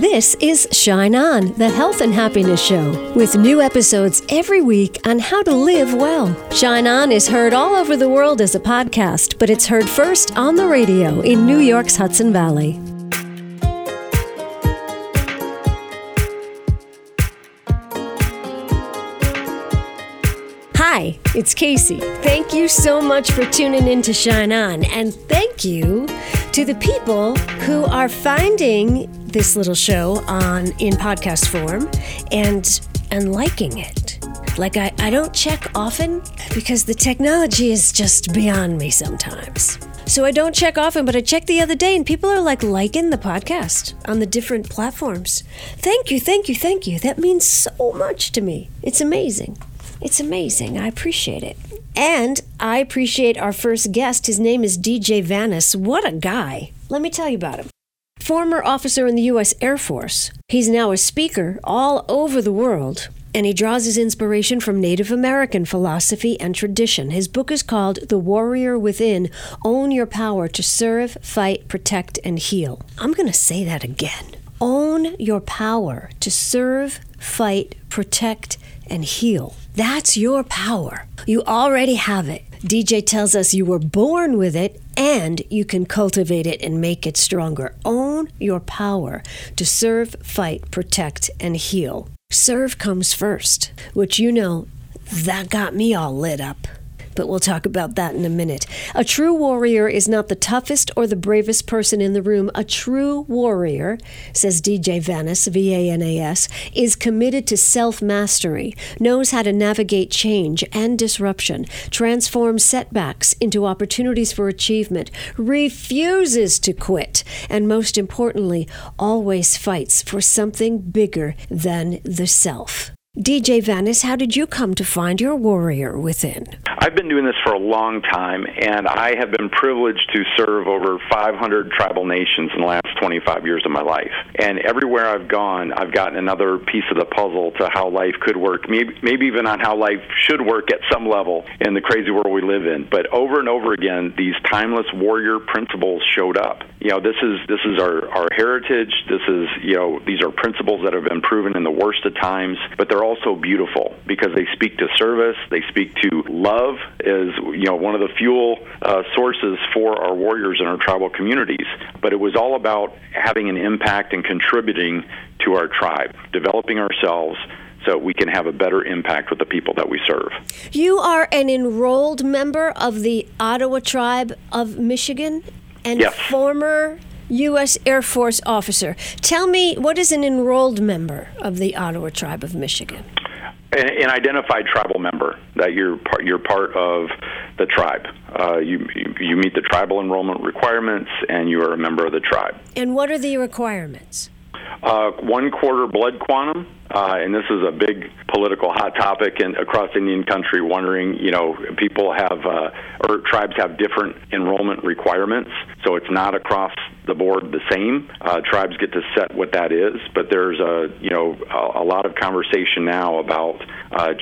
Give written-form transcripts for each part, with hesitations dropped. This is Shine On, the Health and Happiness Show, with new episodes every week on how to live well. Shine On is heard all over the world as a podcast, but it's heard first on the radio in New York's Hudson Valley. Hi, it's Casey. Thank you so much for tuning in to Shine On, and thank you to the people who are finding this little show in podcast form and liking it. Like, I don't check often because the technology is just beyond me sometimes. So I don't check often, but I checked the other day and people are liking the podcast on the different platforms. Thank you, thank you, thank you. That means so much to me. It's amazing. It's amazing. I appreciate it. And I appreciate our first guest. His name is DJ Vanas. What a guy. Let me tell you about him. Former officer in the U.S. Air Force. He's now a speaker all over the world, and he draws his inspiration from Native American philosophy and tradition. His book is called The Warrior Within, Own Your Power to Serve, Fight, Protect, and Heal. I'm going to say that again. Own your power to serve, fight, protect, and heal. That's your power. You already have it. DJ tells us you were born with it and you can cultivate it and make it stronger. Own your power to serve, fight, protect, and heal. Serve comes first, which that got me all lit up. But we'll talk about that in a minute. A true warrior is not the toughest or the bravest person in the room. A true warrior, says DJ Vanas, V-A-N-A-S, is committed to self-mastery, knows how to navigate change and disruption, transforms setbacks into opportunities for achievement, refuses to quit, and most importantly, always fights for something bigger than the self. DJ Vanas, how did you come to find your warrior within? I've been doing this for a long time, and I have been privileged to serve over 500 tribal nations in the last 25 years of my life. And everywhere I've gone, I've gotten another piece of the puzzle to how life could work, maybe even on how life should work at some level in the crazy world we live in. But over and over again, these timeless warrior principles showed up. This is our heritage. This is, these are principles that have been proven in the worst of times, but they're also beautiful because they speak to service. They speak to love as one of the fuel sources for our warriors in our tribal communities. But it was all about having an impact and contributing to our tribe, developing ourselves so we can have a better impact with the people that we serve. You are an enrolled member of the Ottawa Tribe of Michigan and yes. Former U.S. Air Force officer. Tell me, what is an enrolled member of the Ottawa Tribe of Michigan? An identified tribal member, that you're part of the tribe. You meet the tribal enrollment requirements, and you are a member of the tribe. And what are the requirements? 1/4 blood quantum, and this is a big political hot topic across Indian country, wondering, people have, or tribes have different enrollment requirements, so it's not across the board the same. Tribes get to set what that is, but there's a lot of conversation now about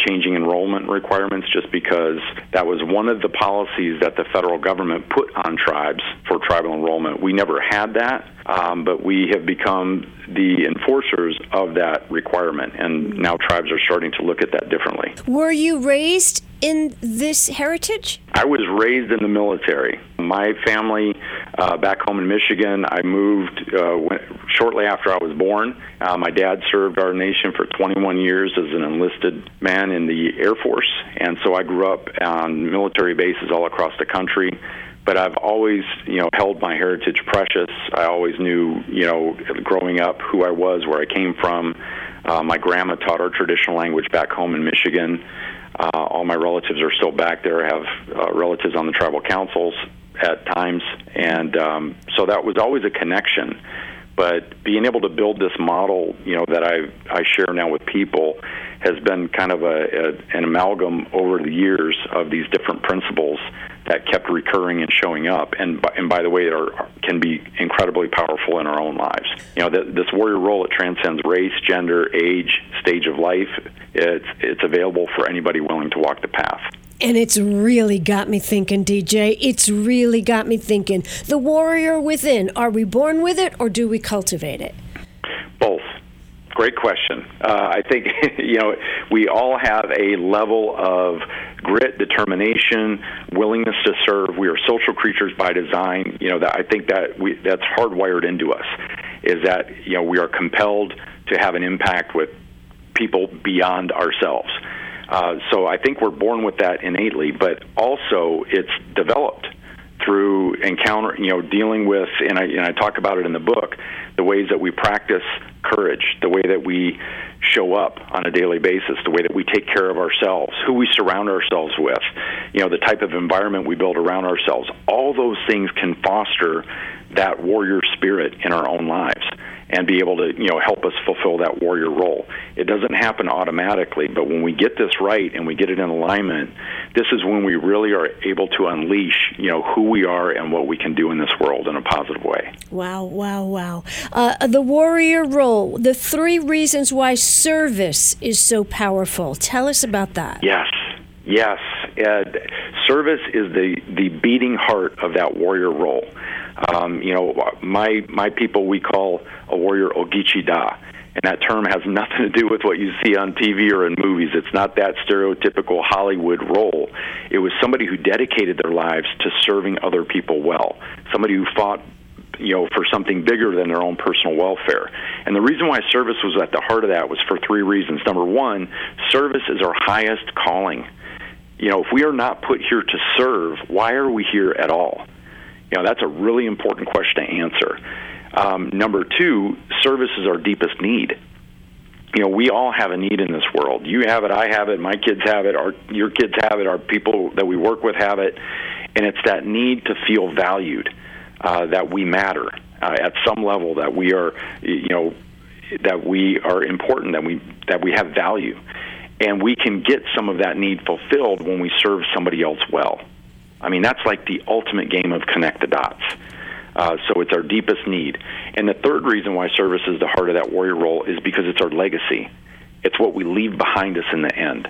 changing enrollment requirements just because that was one of the policies that the federal government put on tribes for tribal enrollment. We never had that, but we have become the enforcers of that requirement, and now tribes are starting to look at that differently. Were you raised in this heritage? I was raised in the military. My family back home in Michigan, I moved shortly after I was born. My dad served our nation for 21 years as an enlisted man in the Air Force, and so I grew up on military bases all across the country. But I've always, held my heritage precious. I always knew, growing up, who I was, where I came from. My grandma taught our traditional language back home in Michigan. All my relatives are still back there. I have relatives on the tribal councils at times. And so that was always a connection. But being able to build this model, that I share now with people has been kind of an amalgam over the years of these different principles that kept recurring and showing up. And by the way, can be incredibly powerful in our own lives. This warrior role, it transcends race, gender, age, stage of life. It's available for anybody willing to walk the path. And it's really got me thinking, DJ. It's really got me thinking. The warrior within, are we born with it or do we cultivate it? Great question. I think, we all have a level of grit, determination, willingness to serve. We are social creatures by design. I think that's hardwired into us, is that, we are compelled to have an impact with people beyond ourselves. So I think we're born with that innately, but also it's developed through encounter, dealing with, and I talk about it in the book, the ways that we practice courage, the way that we show up on a daily basis, the way that we take care of ourselves, who we surround ourselves with, the type of environment we build around ourselves. All those things can foster that warrior spirit in our own lives and be able to, help us fulfill that warrior role. It doesn't happen automatically, but when we get this right and we get it in alignment, this is when we really are able to unleash, who we are and what we can do in this world in a positive way. Wow. The warrior role, the three reasons why service is so powerful. Tell us about that. Yes. Service is the beating heart of that warrior role. My people, we call a warrior ogichida, and that term has nothing to do with what you see on TV or in movies. It's not that stereotypical Hollywood role. It was somebody who dedicated their lives to serving other people well, somebody who fought for something bigger than their own personal welfare. And the reason why service was at the heart of that was for three reasons. Number one, service is our highest calling. If we are not put here to serve, why are we here at all? That's a really important question to answer. Number two, service is our deepest need. We all have a need in this world. You have it, I have it, my kids have it, your kids have it, our people that we work with have it. And it's that need to feel valued, that we matter at some level, that we are, that we are important, that we have value. And we can get some of that need fulfilled when we serve somebody else well. That's like the ultimate game of connect the dots. So it's our deepest need. And the third reason why service is the heart of that warrior role is because it's our legacy. It's what we leave behind us in the end.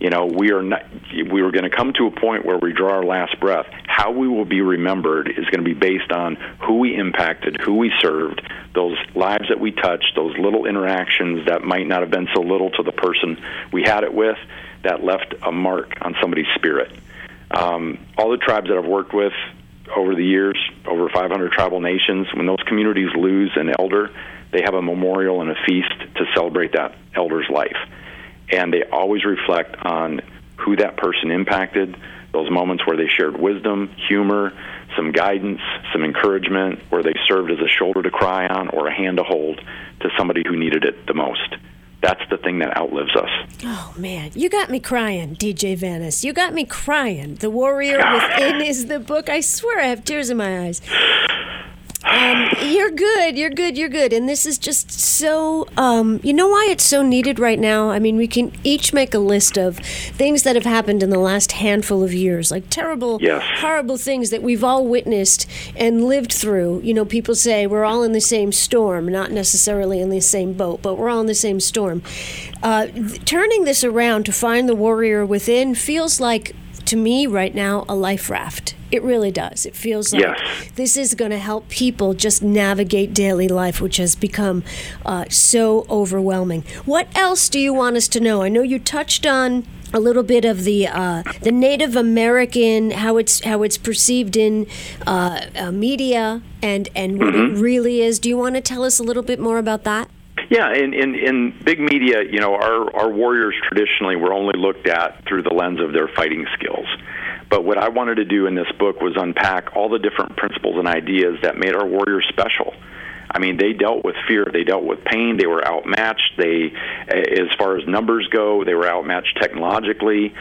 We were going to come to a point where we draw our last breath. How we will be remembered is going to be based on who we impacted, who we served, those lives that we touched, those little interactions that might not have been so little to the person we had it with that left a mark on somebody's spirit. All the tribes that I've worked with over the years, over 500 tribal nations, when those communities lose an elder, they have a memorial and a feast to celebrate that elder's life. And they always reflect on who that person impacted, those moments where they shared wisdom, humor, some guidance, some encouragement, where they served as a shoulder to cry on or a hand to hold to somebody who needed it the most. That's the thing that outlives us. Oh, man. You got me crying, DJ Vanas. You got me crying. The Warrior Within is the book. I swear I have tears in my eyes. You're good. And this is just so, you know why it's so needed right now? We can each make a list of things that have happened in the last handful of years, like terrible, horrible things that we've all witnessed and lived through. People say we're all in the same storm, not necessarily in the same boat, but we're all in the same storm. Turning this around to find the warrior within feels like, to me right now, a life raft. It really does. It feels like this is going to help people just navigate daily life, which has become so overwhelming. What else do you want us to know? I know you touched on a little bit of the Native American, how it's perceived in media and what it really is. Do you want to tell us a little bit more about that? Yeah, in big media, our warriors traditionally were only looked at through the lens of their fighting skills. But what I wanted to do in this book was unpack all the different principles and ideas that made our warriors special. They dealt with fear, they dealt with pain, they were outmatched. They, as far as numbers go, they were outmatched technologically.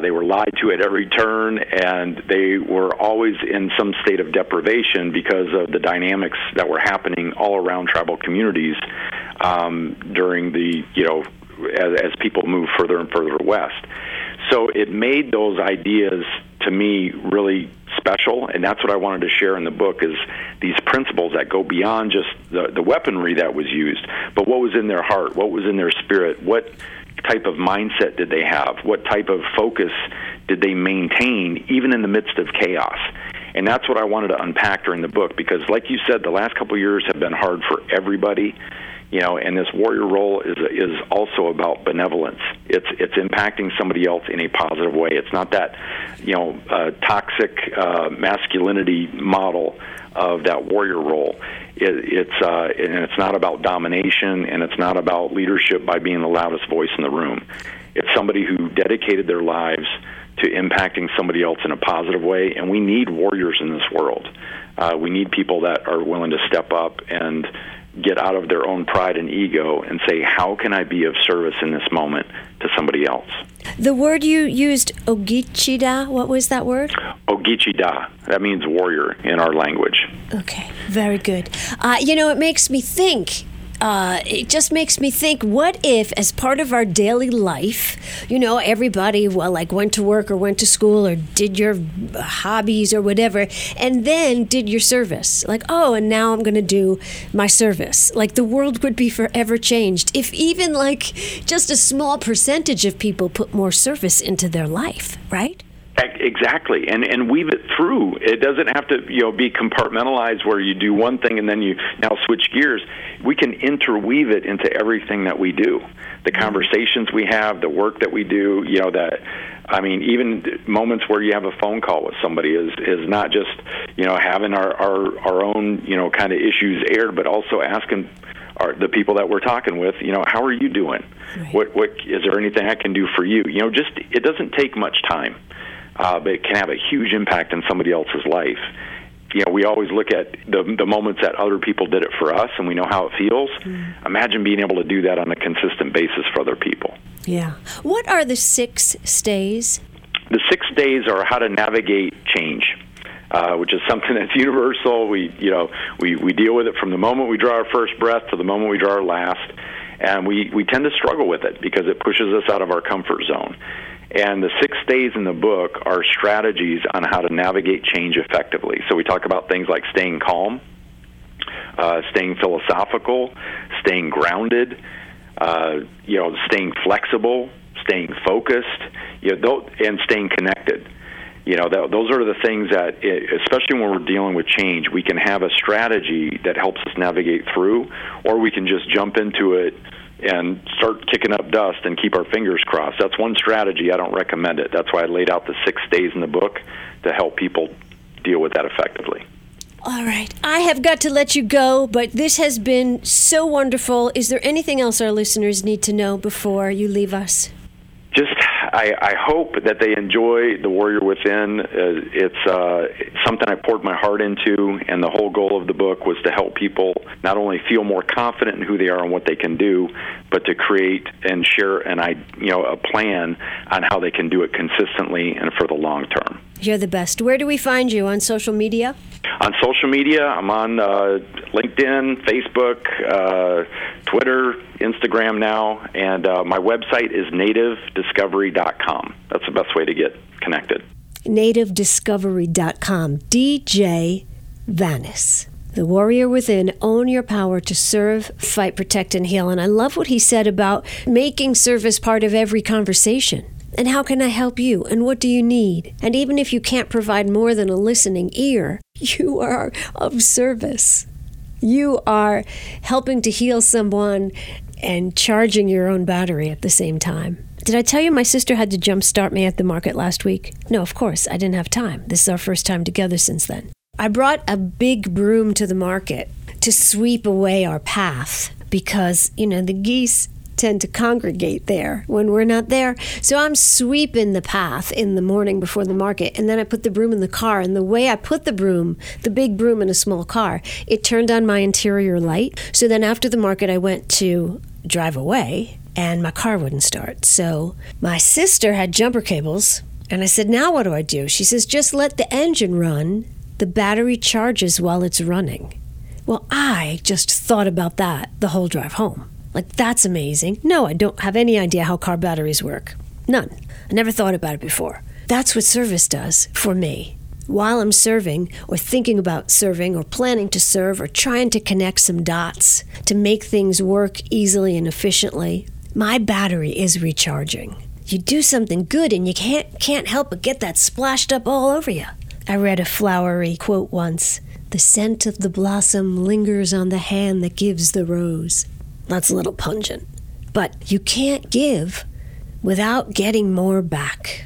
They were lied to at every turn, and they were always in some state of deprivation because of the dynamics that were happening all around tribal communities during the, as people moved further and further west. So it made those ideas, to me, really special, and that's what I wanted to share in the book, is these principles that go beyond just the weaponry that was used, but what was in their heart, what was in their spirit, what type of mindset did they have, what type of focus did they maintain, even in the midst of chaos. And that's what I wanted to unpack during the book, because like you said, the last couple of years have been hard for everybody. You know, and this warrior role is also about benevolence. It's impacting somebody else in a positive way. It's not that, you know, toxic masculinity model of that warrior role. And it's not about domination, and it's not about leadership by being the loudest voice in the room. It's somebody who dedicated their lives to impacting somebody else in a positive way, and we need warriors in this world. We need people that are willing to step up and get out of their own pride and ego and say, how can I be of service in this moment to somebody else? The word you used, ogichida, what was that word? Ogichida. That means warrior in our language. Okay, very good. You know, it makes me think. It just makes me think, what if, as part of our daily life, you know, everybody, well, like went to work or went to school or did your hobbies or whatever, and then did your service. Like, oh, and now I'm going to do my service. Like, the world would be forever changed if even, like, just a small percentage of people put more service into their life, right? Exactly, and weave it through. It doesn't have to, you know, be compartmentalized where you do one thing and then you now switch gears. We can interweave it into everything that we do, the conversations we have, the work that we do. You know that, I mean, even moments where you have a phone call with somebody is not just, you know, having our own, you know, kind of issues aired, but also asking the people that we're talking with, you know, how are you doing? Right. What is there anything I can do for you? You know, just it doesn't take much time. But it can have a huge impact on somebody else's life. You know, we always look at the moments that other people did it for us, and we know how it feels. Mm. Imagine being able to do that on a consistent basis for other people. Yeah. What are the 6 stays? The 6 days are how to navigate change, which is something that's universal. We deal with it from the moment we draw our first breath to the moment we draw our last, and we tend to struggle with it because it pushes us out of our comfort zone. And the 6 days in the book are strategies on how to navigate change effectively. So we talk about things like staying calm, staying philosophical, staying grounded, you know, staying flexible, staying focused, you know, and staying connected. You know, those are the things that, especially when we're dealing with change, we can have a strategy that helps us navigate through, or we can just jump into it and start kicking up dust and keep our fingers crossed. That's one strategy. I don't recommend it. That's why I laid out the 6 days in the book to help people deal with that effectively. All right. I have got to let you go, but this has been so wonderful. Is there anything else our listeners need to know before you leave us? Just, I hope that they enjoy The Warrior Within. It's something I poured my heart into, and the whole goal of the book was to help people not only feel more confident in who they are and what they can do, but to create and share a plan on how they can do it consistently and for the long term. You're the best. Where do we find you on social media? On social media, I'm on LinkedIn, Facebook, Twitter, Instagram now, and my website is nativediscovery.com. That's the best way to get connected. Nativediscovery.com. DJ Vanas. The Warrior Within, own your power to serve, fight, protect, and heal. And I love what he said about making service part of every conversation. And how can I help you? And what do you need? And even if you can't provide more than a listening ear, you are of service. You are helping to heal someone and charging your own battery at the same time. Did I tell you my sister had to jumpstart me at the market last week? No, of course, I didn't have time. This is our first time together since then. I brought a big broom to the market to sweep away our path because, you know, the geese tend to congregate there when we're not there. So I'm sweeping the path in the morning before the market, and then I put the broom in the car. And the way I put the broom, the big broom in a small car, it turned on my interior light. So then after the market, I went to drive away, and my car wouldn't start. So my sister had jumper cables, and I said, now what do I do? She says, just let the engine run. The battery charges while it's running. Well, I just thought about that the whole drive home. Like, that's amazing. No, I don't have any idea how car batteries work. None. I never thought about it before. That's what service does for me. While I'm serving or thinking about serving or planning to serve or trying to connect some dots to make things work easily and efficiently, my battery is recharging. You do something good and you can't help but get that splashed up all over you. I read a flowery quote once. The scent of the blossom lingers on the hand that gives the rose. That's a little pungent. But you can't give without getting more back.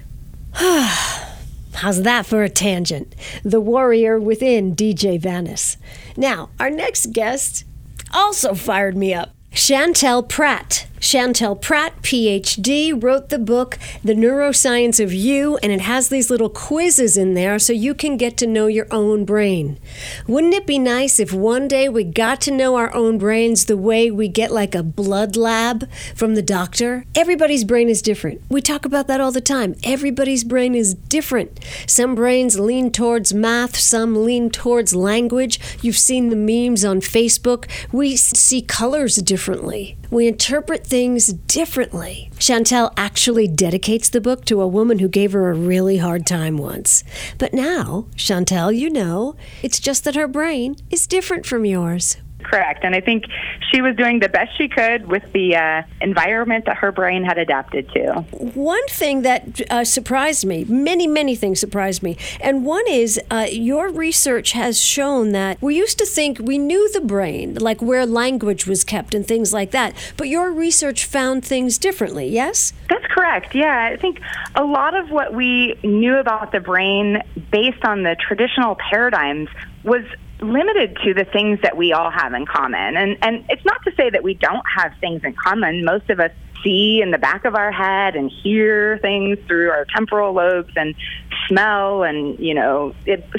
How's that for a tangent? The Warrior Within, DJ Vanas. Now, our next guest also fired me up. Chantel Pratt. Chantel Pratt, PhD, wrote the book, The Neuroscience of You, and it has these little quizzes in there so you can get to know your own brain. Wouldn't it be nice if one day we got to know our own brains the way we get like a blood lab from the doctor? Everybody's brain is different. We talk about that all the time. Everybody's brain is different. Some brains lean towards math, some lean towards language. You've seen the memes on Facebook. We see colors differently. We interpret things differently. Chantel actually dedicates the book to a woman who gave her a really hard time once. But now, Chantel, you know, it's just that her brain is different from yours. Correct. And I think she was doing the best she could with the environment that her brain had adapted to. One thing that surprised me, many things surprised me. And one is your research has shown that we used to think we knew the brain, like where language was kept and things like that. But your research found things differently, yes? That's correct. Yeah. I think a lot of what we knew about the brain based on the traditional paradigms was limited to the things that we all have in common. And it's not to say that we don't have things in common. Most of us see in the back of our head and hear things through our temporal lobes and smell and, you know,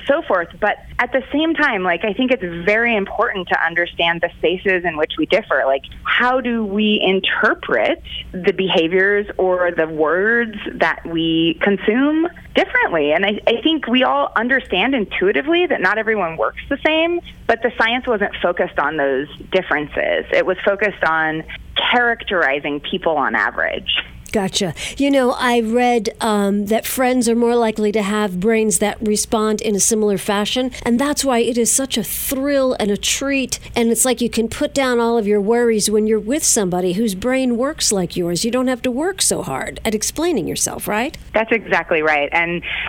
so forth. But at the same time, like, I think it's very important to understand the spaces in which we differ. Like, how do we interpret the behaviors or the words that we consume differently? And I think we all understand intuitively that not everyone works the same, but the science wasn't focused on those differences. It was focused on characterizing people on average. Gotcha. You know, I read that friends are more likely to have brains that respond in a similar fashion. And that's why it is such a thrill and a treat. And it's like you can put down all of your worries when you're with somebody whose brain works like yours. You don't have to work so hard at explaining yourself, right? That's exactly right.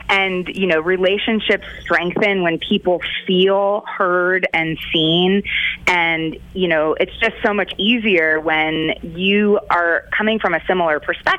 And you know, relationships strengthen when people feel heard and seen. And, you know, it's just so much easier when you are coming from a similar perspective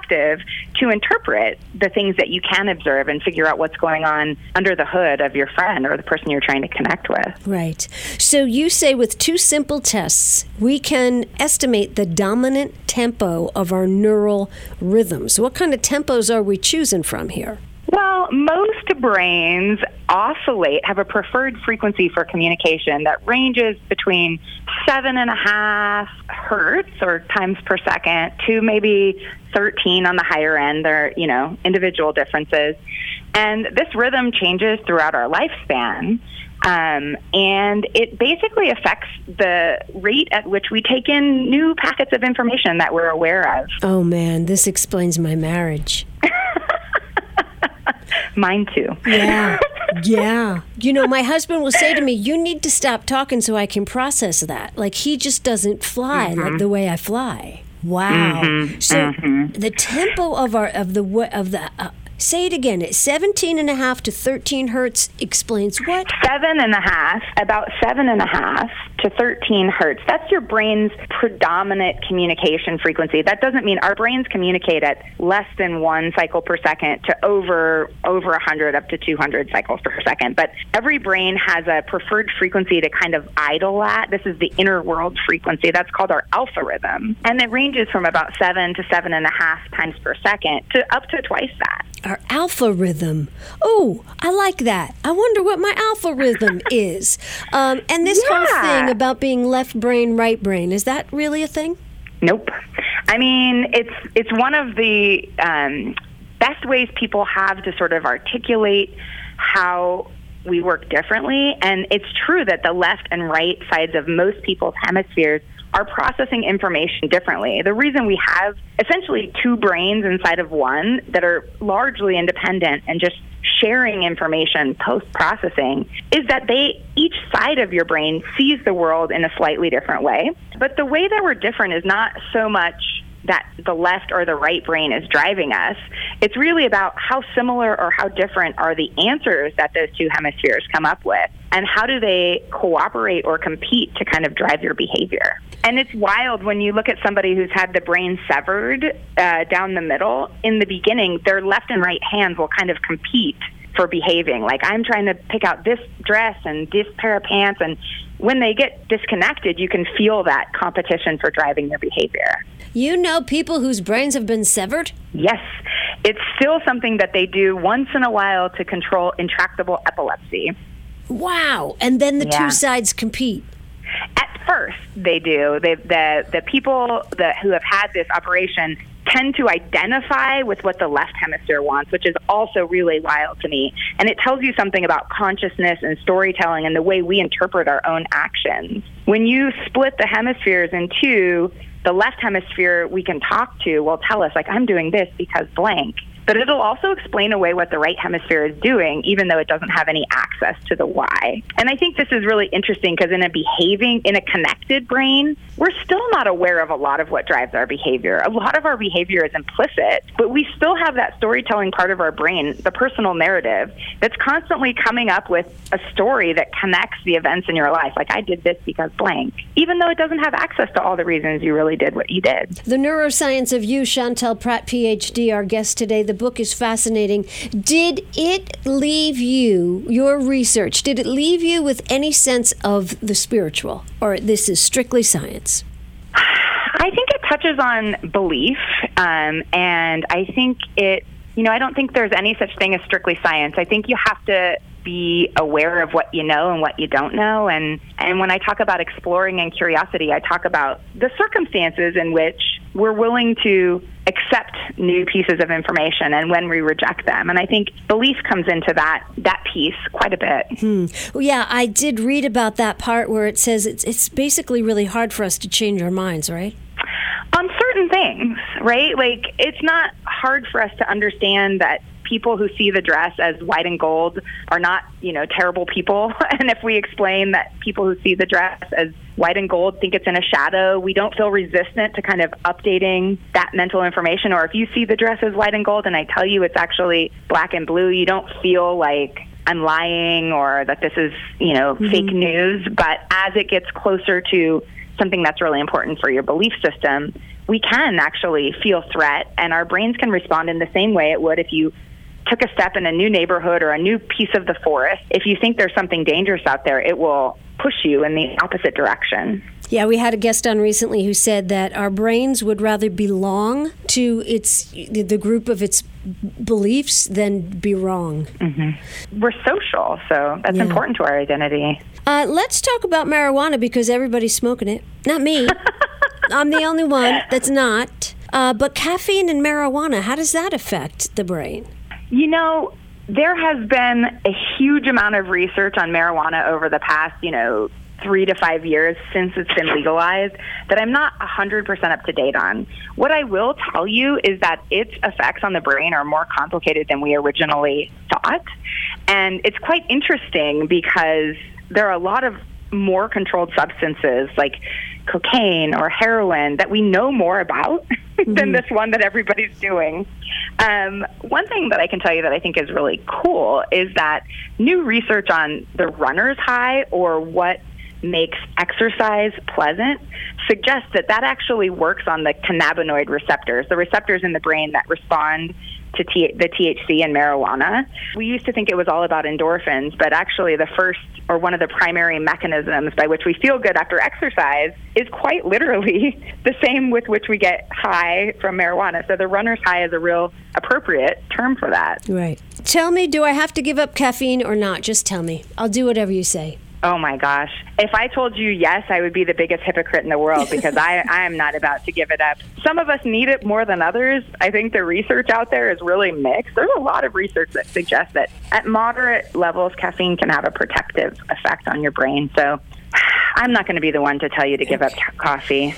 to interpret the things that you can observe and figure out what's going on under the hood of your friend or the person you're trying to connect with. Right. So you say with two simple tests, we can estimate the dominant tempo of our neural rhythms. What kind of tempos are we choosing from here? Well, most brains oscillate, have a preferred frequency for communication that ranges between 7.5 hertz or times per second to maybe 13 on the higher end. There are, you know, individual differences. And this rhythm changes throughout our lifespan. And it basically affects the rate at which we take in new packets of information that we're aware of. Oh, man, this explains my marriage. Mine too. Yeah. Yeah. You know, my husband will say to me, you need to stop talking so I can process that. Like, he just doesn't fly like the way I fly. Wow. So the tempo of say it again. It's 17.5 to 13 hertz explains what? 7.5, about 7.5 to 13 hertz. That's your brain's predominant communication frequency. That doesn't mean our brains communicate at less than one cycle per second to over 100 up to 200 cycles per second. But every brain has a preferred frequency to kind of idle at. This is the inner world frequency. That's called our alpha rhythm. And it ranges from about 7 to 7.5 times per second to up to twice that. Our alpha rhythm. Oh, I like that. I wonder what my alpha rhythm is. And this whole thing about being left brain, right brain, is that really a thing? Nope. I mean, it's one of the best ways people have to sort of articulate how we work differently. And it's true that the left and right sides of most people's hemispheres are processing information differently. The reason we have essentially two brains inside of one that are largely independent and just sharing information post-processing is that each side of your brain sees the world in a slightly different way. But the way that we're different is not so much that the left or the right brain is driving us. It's really about how similar or how different are the answers that those two hemispheres come up with, and how do they cooperate or compete to kind of drive your behavior. And it's wild when you look at somebody who's had the brain severed down the middle. In the beginning, their left and right hand will kind of compete for behaving. Like, I'm trying to pick out this dress and this pair of pants, and when they get disconnected, you can feel that competition for driving their behavior. You know people whose brains have been severed? Yes. It's still something that they do once in a while to control intractable epilepsy. Wow. And then the two sides compete. At first, they do. The people who have had this operation tend to identify with what the left hemisphere wants, which is also really wild to me. And it tells you something about consciousness and storytelling and the way we interpret our own actions. When you split the hemispheres in two, the left hemisphere we can talk to will tell us, like, I'm doing this because blank. But it'll also explain away what the right hemisphere is doing, even though it doesn't have any access to the why. And I think this is really interesting because in a connected brain, we're still not aware of a lot of what drives our behavior. A lot of our behavior is implicit, but we still have that storytelling part of our brain, the personal narrative, that's constantly coming up with a story that connects the events in your life. Like, I did this because blank, even though it doesn't have access to all the reasons you really did what you did. The Neuroscience of You, Chantel Pratt, PhD, our guest today. The book is fascinating. Did it leave you, your research, did it leave you with any sense of the spiritual, or this is strictly science? I think it touches on belief, and I think it, I don't think there's any such thing as strictly science. I think you have to be aware of what you know and what you don't know. And when I talk about exploring and curiosity, I talk about the circumstances in which we're willing to accept new pieces of information and when we reject them. And I think belief comes into that piece quite a bit. Well, yeah, I did read about that part where it says it's basically really hard for us to change our minds, right? On certain things, right? Like, it's not hard for us to understand that people who see the dress as white and gold are not, terrible people. And if we explain that people who see the dress as white and gold think it's in a shadow, we don't feel resistant to kind of updating that mental information. Or if you see the dress as white and gold and I tell you it's actually black and blue, you don't feel like I'm lying or that this is, fake news. But as it gets closer to something that's really important for your belief system, we can actually feel threat, and our brains can respond in the same way it would if you took a step in a new neighborhood or a new piece of the forest. If you think there's something dangerous out there, it will push you in the opposite direction. Yeah, we had a guest on recently who said that our brains would rather belong to the group of its beliefs than be wrong. Mm-hmm. We're social, so that's important to our identity. Let's talk about marijuana because everybody's smoking it. Not me. I'm the only one that's not. But caffeine and marijuana, how does that affect the brain? There has been a huge amount of research on marijuana over the past, 3 to 5 years since it's been legalized that I'm not 100% up to date on. What I will tell you is that its effects on the brain are more complicated than we originally thought. And it's quite interesting because there are a lot of more controlled substances like cocaine or heroin that we know more about than this one that everybody's doing. One thing that I can tell you that I think is really cool is that new research on the runner's high, or what makes exercise pleasant, suggests that actually works on the cannabinoid receptors, the receptors in the brain that respond to the THC in marijuana. We used to think it was all about endorphins, but actually the first or one of the primary mechanisms by which we feel good after exercise is quite literally the same with which we get high from marijuana. So the runner's high is a real appropriate term for that. Right. Tell me, do I have to give up caffeine or not? Just tell me. I'll do whatever you say. Oh my gosh. If I told you yes, I would be the biggest hypocrite in the world because I am not about to give it up. Some of us need it more than others. I think the research out there is really mixed. There's a lot of research that suggests that at moderate levels, caffeine can have a protective effect on your brain. So I'm not going to be the one to tell you to give up coffee.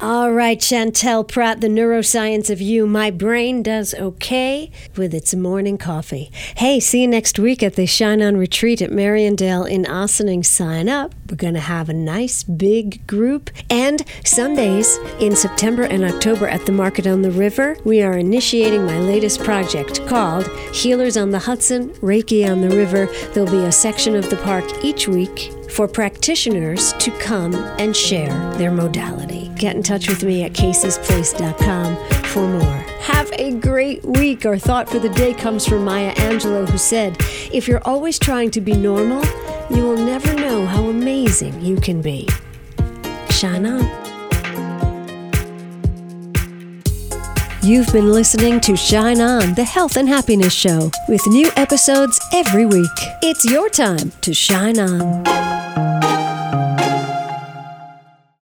All right, Chantel Pratt, The Neuroscience of You. My brain does okay with its morning coffee. Hey, see you next week at the Shine On Retreat at Merriandale in Ossining. Sign up. We're going to have a nice big group. And some days in September and October at the Market on the River, we are initiating my latest project called Healers on the Hudson, Reiki on the River. There'll be a section of the park each week for practitioners to come and share their modality. Get in touch with me at casesplace.com for more. Have a great week. Our thought for the day comes from Maya Angelou, who said, "If you're always trying to be normal, you will never know how amazing you can be." Shine on. You've been listening to Shine On, the Health and Happiness Show, with new episodes every week. It's your time to shine on.